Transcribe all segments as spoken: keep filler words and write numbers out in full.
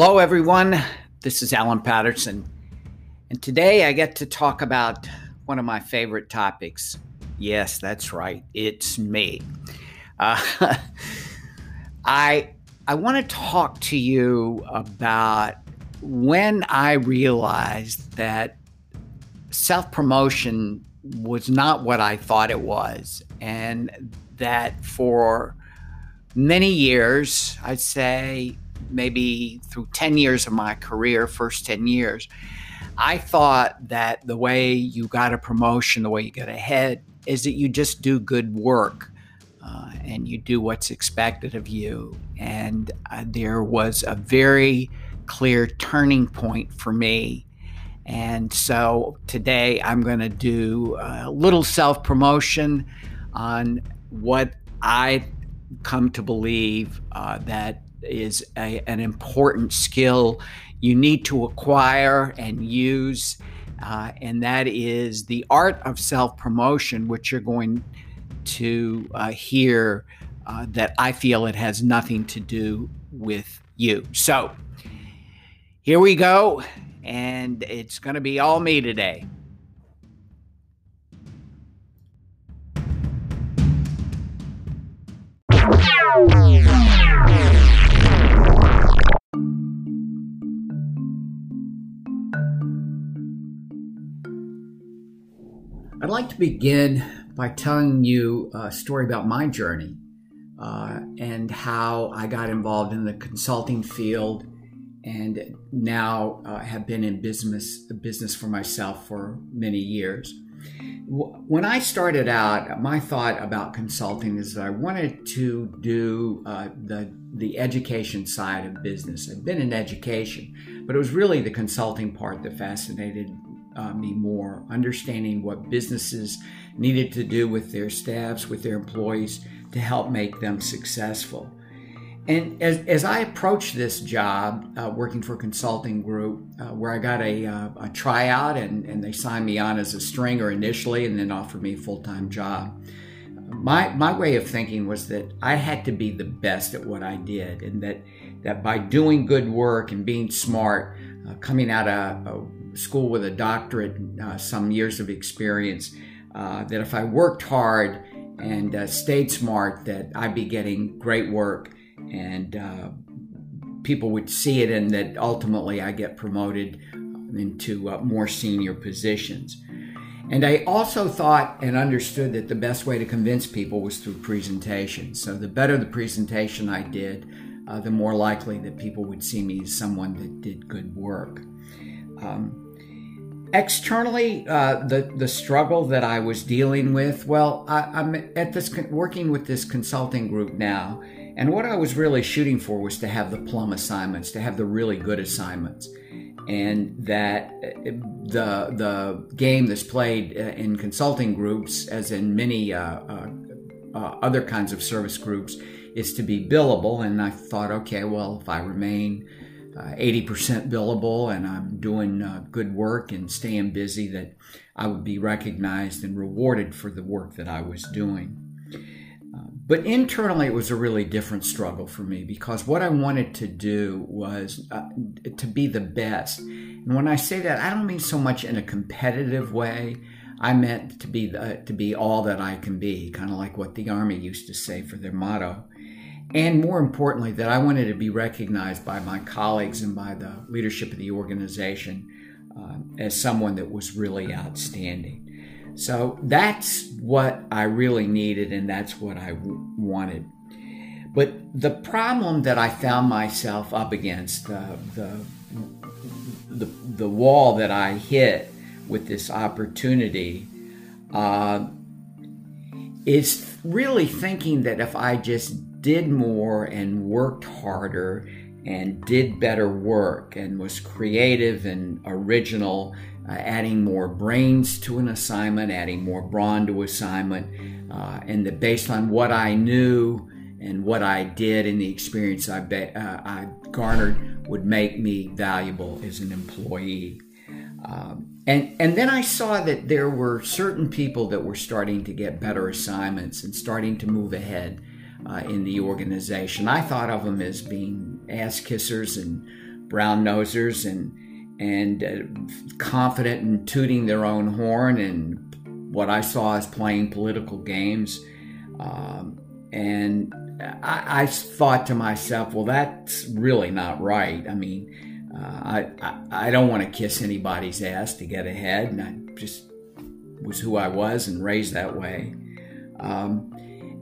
Hello, everyone. This is Alan Patterson, and today I get to talk about one of my favorite topics. Yes, that's right. It's me. Uh, I I want to talk to you about when I realized that self-promotion was not what I thought it was, and that for many years, I'd say, maybe through ten years of my career, first ten years, I thought that the way you got a promotion, the way you get ahead, is that you just do good work uh, and you do what's expected of you. And uh, there was a very clear turning point for me. And so today I'm going to do a little self-promotion on what I come to believe uh, that is a, an important skill you need to acquire and use, uh, and that is the art of self-promotion, which you're going to uh, hear uh, that I feel it has nothing to do with you. So here we go, and it's going to be all me today. I'd like to begin by telling you a story about my journey uh, and how I got involved in the consulting field, and now uh, have been in business business for myself for many years. When I started out, my thought about consulting is that I wanted to do uh, the the education side of business. I'd been in education, but it was really the consulting part that fascinated Uh, me more, understanding what businesses needed to do with their staffs, with their employees, to help make them successful. And as, as I approached this job, uh, working for a consulting group, uh, where I got a, uh, a tryout and, and they signed me on as a stringer initially and then offered me a full-time job, my my way of thinking was that I had to be the best at what I did, and that, that by doing good work and being smart, uh, coming out of a, a school with a doctorate, uh, some years of experience, uh, that if I worked hard and uh, stayed smart, that I'd be getting great work, and uh, people would see it, and that ultimately I get promoted into uh, more senior positions. And I also thought and understood that the best way to convince people was through presentation. So the better the presentation I did, uh, the more likely that people would see me as someone that did good work. Um, externally, uh, the, the struggle that I was dealing with, well, I, I'm at this con- working with this consulting group now, and what I was really shooting for was to have the plum assignments, to have the really good assignments, and that the, the game that's played in consulting groups, as in many uh, uh, uh, other kinds of service groups, is to be billable. And I thought, okay, well, if I remain Uh, eighty percent billable and I'm doing uh, good work and staying busy, that I would be recognized and rewarded for the work that I was doing. Uh, but internally, it was a really different struggle for me, because what I wanted to do was uh, to be the best. And when I say that, I don't mean so much in a competitive way. I meant to be the, to be all that I can be, kind of like what the Army used to say for their motto. And more importantly, that I wanted to be recognized by my colleagues and by the leadership of the organization uh, as someone that was really outstanding. So that's what I really needed, and that's what I w- wanted. But the problem that I found myself up against, uh, the, the, the wall that I hit with this opportunity, uh, is really thinking that if I just did more and worked harder and did better work and was creative and original, uh, adding more brains to an assignment, adding more brawn to assignment, uh, and that based on what I knew and what I did and the experience I, be, uh, I garnered would make me valuable as an employee. Um, And and then I saw that there were certain people that were starting to get better assignments and starting to move ahead uh, in the organization. I thought of them as being ass kissers and brown nosers and and uh, confident in tooting their own horn and what I saw as playing political games. Um, and I, I thought to myself, well, that's really not right. I mean, uh, I, I I don't want to kiss anybody's ass to get ahead, and I just was who I was and raised that way. Um,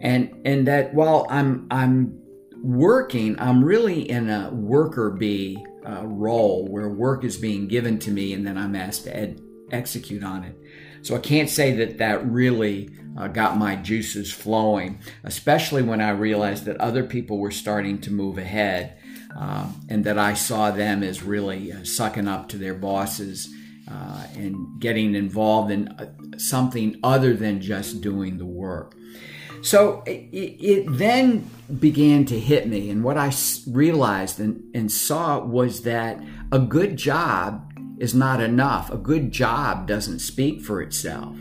and and that while I'm I'm working, I'm really in a worker bee uh, role where work is being given to me, and then I'm asked to ed- execute on it. So I can't say that that really uh, got my juices flowing, especially when I realized that other people were starting to move ahead uh, and that I saw them as really uh, sucking up to their bosses uh, and getting involved in uh, something other than just doing the work. So it, it then began to hit me, and what I realized and, and saw was that a good job is not enough. A good job doesn't speak for itself.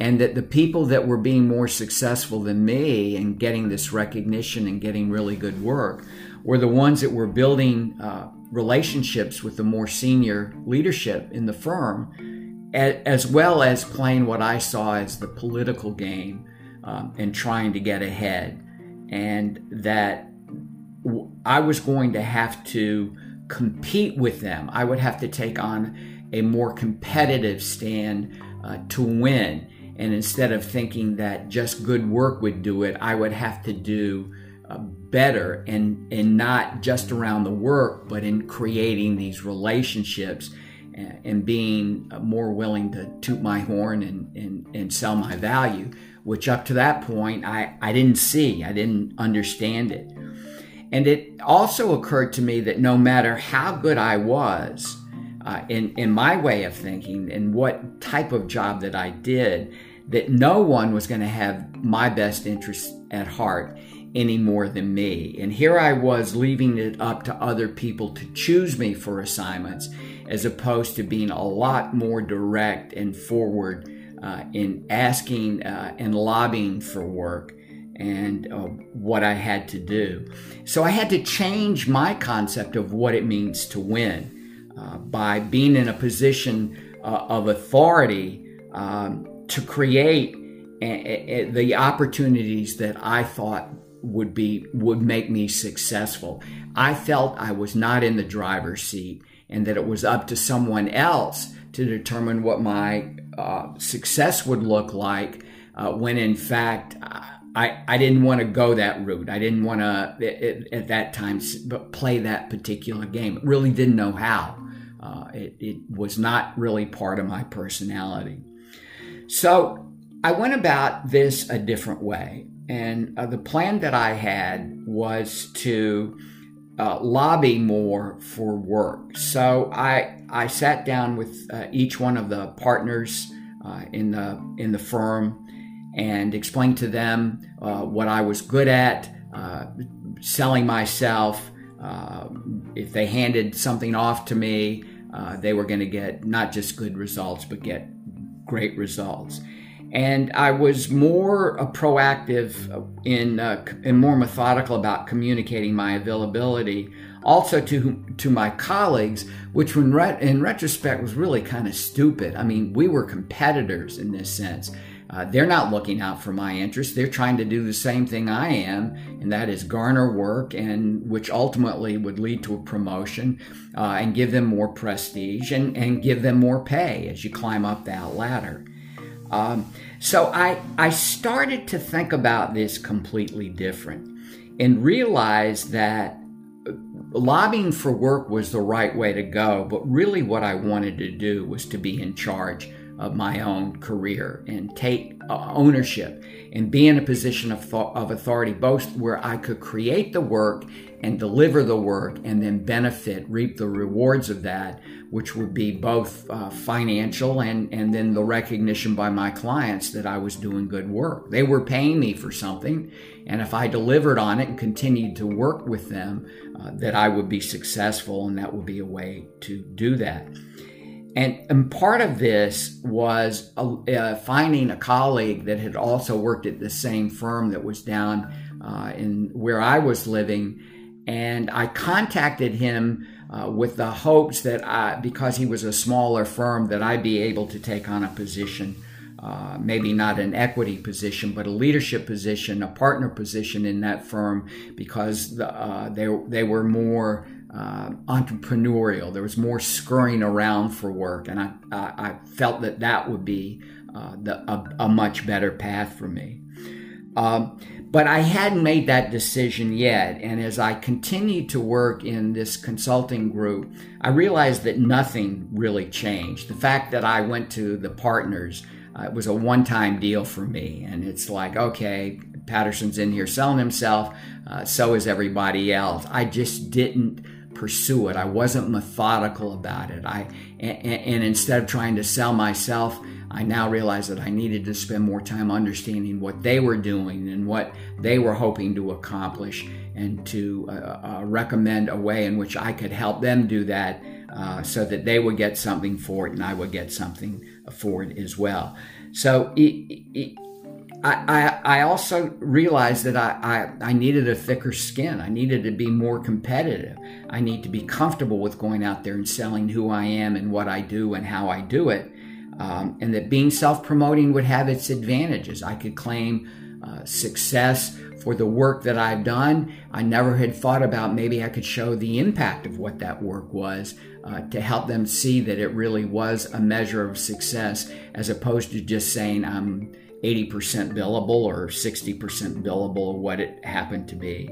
And that the people that were being more successful than me and getting this recognition and getting really good work were the ones that were building uh, relationships with the more senior leadership in the firm, as well as playing what I saw as the political game um, and trying to get ahead. And that I was going to have to compete with them. I would have to take on a more competitive stand uh, to win. And instead of thinking that just good work would do it, I would have to do uh, better, and, and not just around the work, but in creating these relationships and, and being more willing to toot my horn and, and, and sell my value, which up to that point, I, I didn't see. I didn't understand it. And it also occurred to me that no matter how good I was uh, in, in my way of thinking and what type of job that I did, that no one was going to have my best interest at heart any more than me. And here I was leaving it up to other people to choose me for assignments, as opposed to being a lot more direct and forward uh, in asking uh, and lobbying for work and uh, what I had to do. So I had to change my concept of what it means to win uh, by being in a position uh, of authority um, to create a- a- the opportunities that I thought would be would make me successful. I felt I was not in the driver's seat and that it was up to someone else to determine what my uh, success would look like uh, when in fact, I, I, I didn't want to go that route. I didn't want to, at that time, play that particular game. Really didn't know how. Uh, it, it was not really part of my personality. So I went about this a different way. And uh, the plan that I had was to uh, lobby more for work. So I, I sat down with uh, each one of the partners uh, in the in the firm and explain to them uh, what I was good at, uh, selling myself. Uh, if they handed something off to me, uh, they were going to get not just good results, but get great results. And I was more uh, proactive in uh, and more methodical about communicating my availability, also to to my colleagues, which in, ret- in retrospect was really kind of stupid. I mean, we were competitors in this sense. Uh, they're not looking out for my interests. They're trying to do the same thing I am, and that is garner work, and which ultimately would lead to a promotion uh, and give them more prestige and, and give them more pay as you climb up that ladder. Um, so I, I started to think about this completely different and realized that lobbying for work was the right way to go, but really what I wanted to do was to be in charge of my own career and take ownership and be in a position of, th- of authority, both where I could create the work and deliver the work and then benefit, reap the rewards of that, which would be both uh, financial and, and then the recognition by my clients that I was doing good work. They were paying me for something, and if I delivered on it and continued to work with them, uh, that I would be successful, and that would be a way to do that. And, and part of this was uh, finding a colleague that had also worked at the same firm that was down uh, in where I was living, And I contacted him uh, with the hopes that I, because he was a smaller firm, that I'd be able to take on a position, uh, maybe not an equity position, but a leadership position, a partner position in that firm, because the, uh, they, they were more uh, entrepreneurial. There was more scurrying around for work, and I, I, I felt that that would be uh, the, a, a much better path for me. Um, but I hadn't made that decision yet, and as I continued to work in this consulting group, I realized that nothing really changed. The fact that I went to the partners, uh, it was a one-time deal for me, and it's like, okay, Patterson's in here selling himself, uh, so is everybody else. I just didn't pursue it. I wasn't methodical about it. I and, and instead of trying to sell myself, I now realized that I needed to spend more time understanding what they were doing and what they were hoping to accomplish, and to uh, uh, recommend a way in which I could help them do that, uh, so that they would get something for it and I would get something for it as well. So it, it, I, I, I also realized that I, I, I needed a thicker skin. I needed to be more competitive. I need to be comfortable with going out there and selling who I am and what I do and how I do it. Um, and that being self-promoting would have its advantages. I could claim uh, success for the work that I've done. I never had thought about maybe I could show the impact of what that work was uh, to help them see that it really was a measure of success, as opposed to just saying I'm eighty percent billable or sixty percent billable or what it happened to be.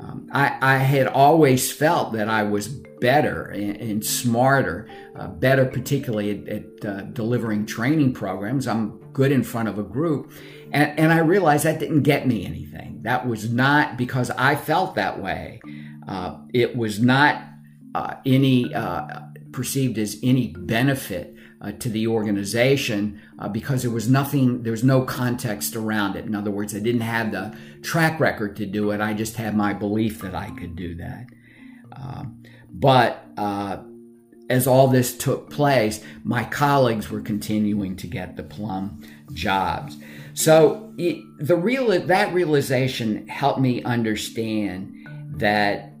Um, I, I had always felt that I was better and, and smarter, uh, better particularly at, at uh, delivering training programs. I'm good in front of a group. And, and I realized that didn't get me anything. That was not because I felt that way. Uh, it was not uh, any uh, perceived as any benefit Uh, to the organization, uh, because there was nothing, there was no context around it. In other words, I didn't have the track record to do it. I just had my belief that I could do that. Uh, but uh, as all this took place, my colleagues were continuing to get the plum jobs. So it, the real that realization helped me understand that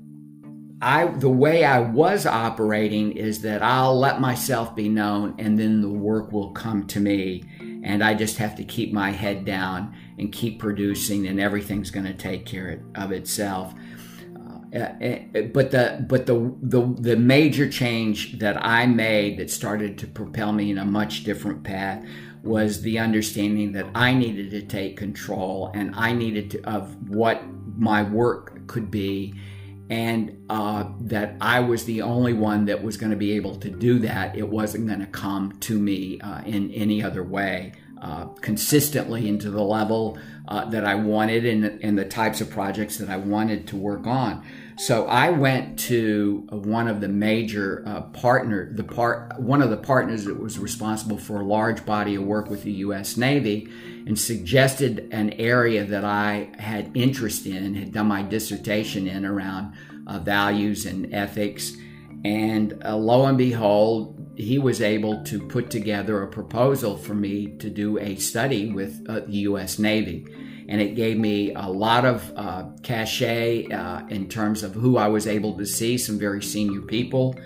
I, the way I was operating is that I'll let myself be known, and then the work will come to me, and I just have to keep my head down and keep producing, and everything's going to take care of itself. Uh, but the but the, the the major change that I made that started to propel me in a much different path was the understanding that I needed to take control, and I needed to, of what my work could be. And uh, that I was the only one that was going to be able to do that. It wasn't going to come to me uh, in any other way, uh, consistently into the level uh, that I wanted, and, and the types of projects that I wanted to work on. So I went to one of the major uh, partner, the part, one of the partners that was responsible for a large body of work with the U S Navy, and suggested an area that I had interest in, had done my dissertation in, around uh, values and ethics. And uh, lo and behold, he was able to put together a proposal for me to do a study with uh, the U S Navy. And it gave me a lot of uh, cachet uh, in terms of who I was able to see, some very senior people,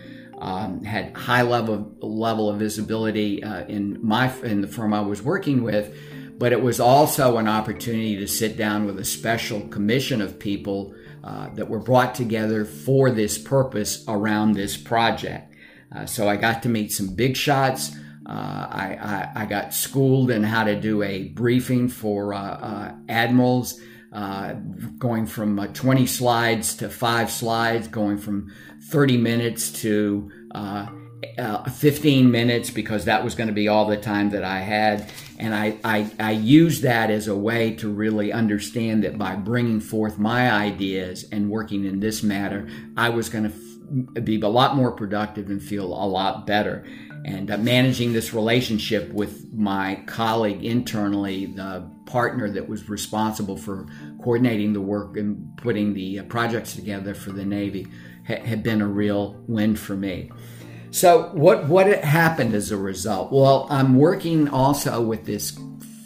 um, had high level, level of visibility uh, in, my, in the firm I was working with. But it was also an opportunity to sit down with a special commission of people uh, that were brought together for this purpose around this project. Uh, so I got to meet some big shots. Uh, I, I, I got schooled in how to do a briefing for uh, uh, admirals, uh, going from uh, twenty slides to five slides, going from thirty minutes to uh, uh, fifteen minutes, because that was going to be all the time that I had. And I, I, I used that as a way to really understand that by bringing forth my ideas and working in this matter, I was going to be a lot more productive and feel a lot better. And uh, managing this relationship with my colleague internally, the partner that was responsible for coordinating the work and putting the uh, projects together for the Navy, ha- had been a real win for me. So what, what happened as a result? Well, I'm working also with this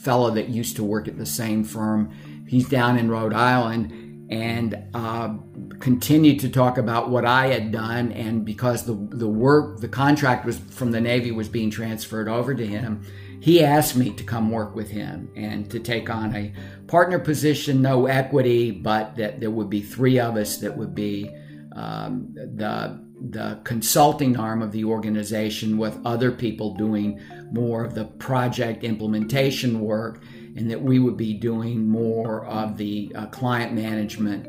fellow that used to work at the same firm. He's down in Rhode Island. and uh, continued to talk about what I had done. And because the the work, the contract was from the Navy was being transferred over to him, he asked me to come work with him and to take on a partner position, no equity, but that there would be three of us that would be um, the the consulting arm of the organization, with other people doing more of the project implementation work, and that we would be doing more of the uh, client management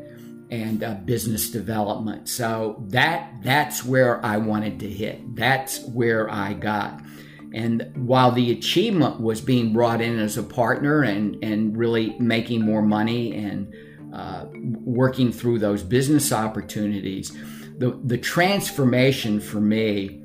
and uh, business development. So that that's where I wanted to hit. That's where I got. And while the achievement was being brought in as a partner and, and really making more money and uh, working through those business opportunities, the, the transformation for me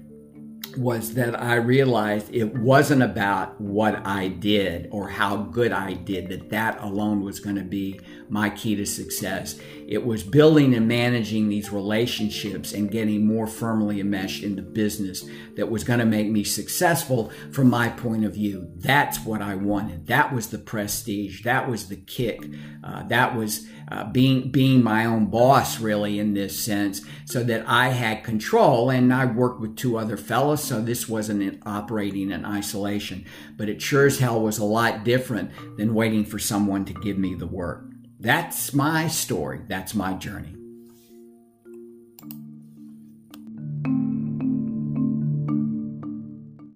was that I realized it wasn't about what I did or how good I did, that that alone was going to be my key to success. It was building and managing these relationships and getting more firmly enmeshed into business that was going to make me successful from my point of view. That's what I wanted. That was the prestige. That was the kick. Uh, that was uh, being being my own boss, really, in this sense, so that I had control. And I worked with two other fellows, so this wasn't operating in isolation, but it sure as hell was a lot different than waiting for someone to give me the work. That's my story. That's my journey.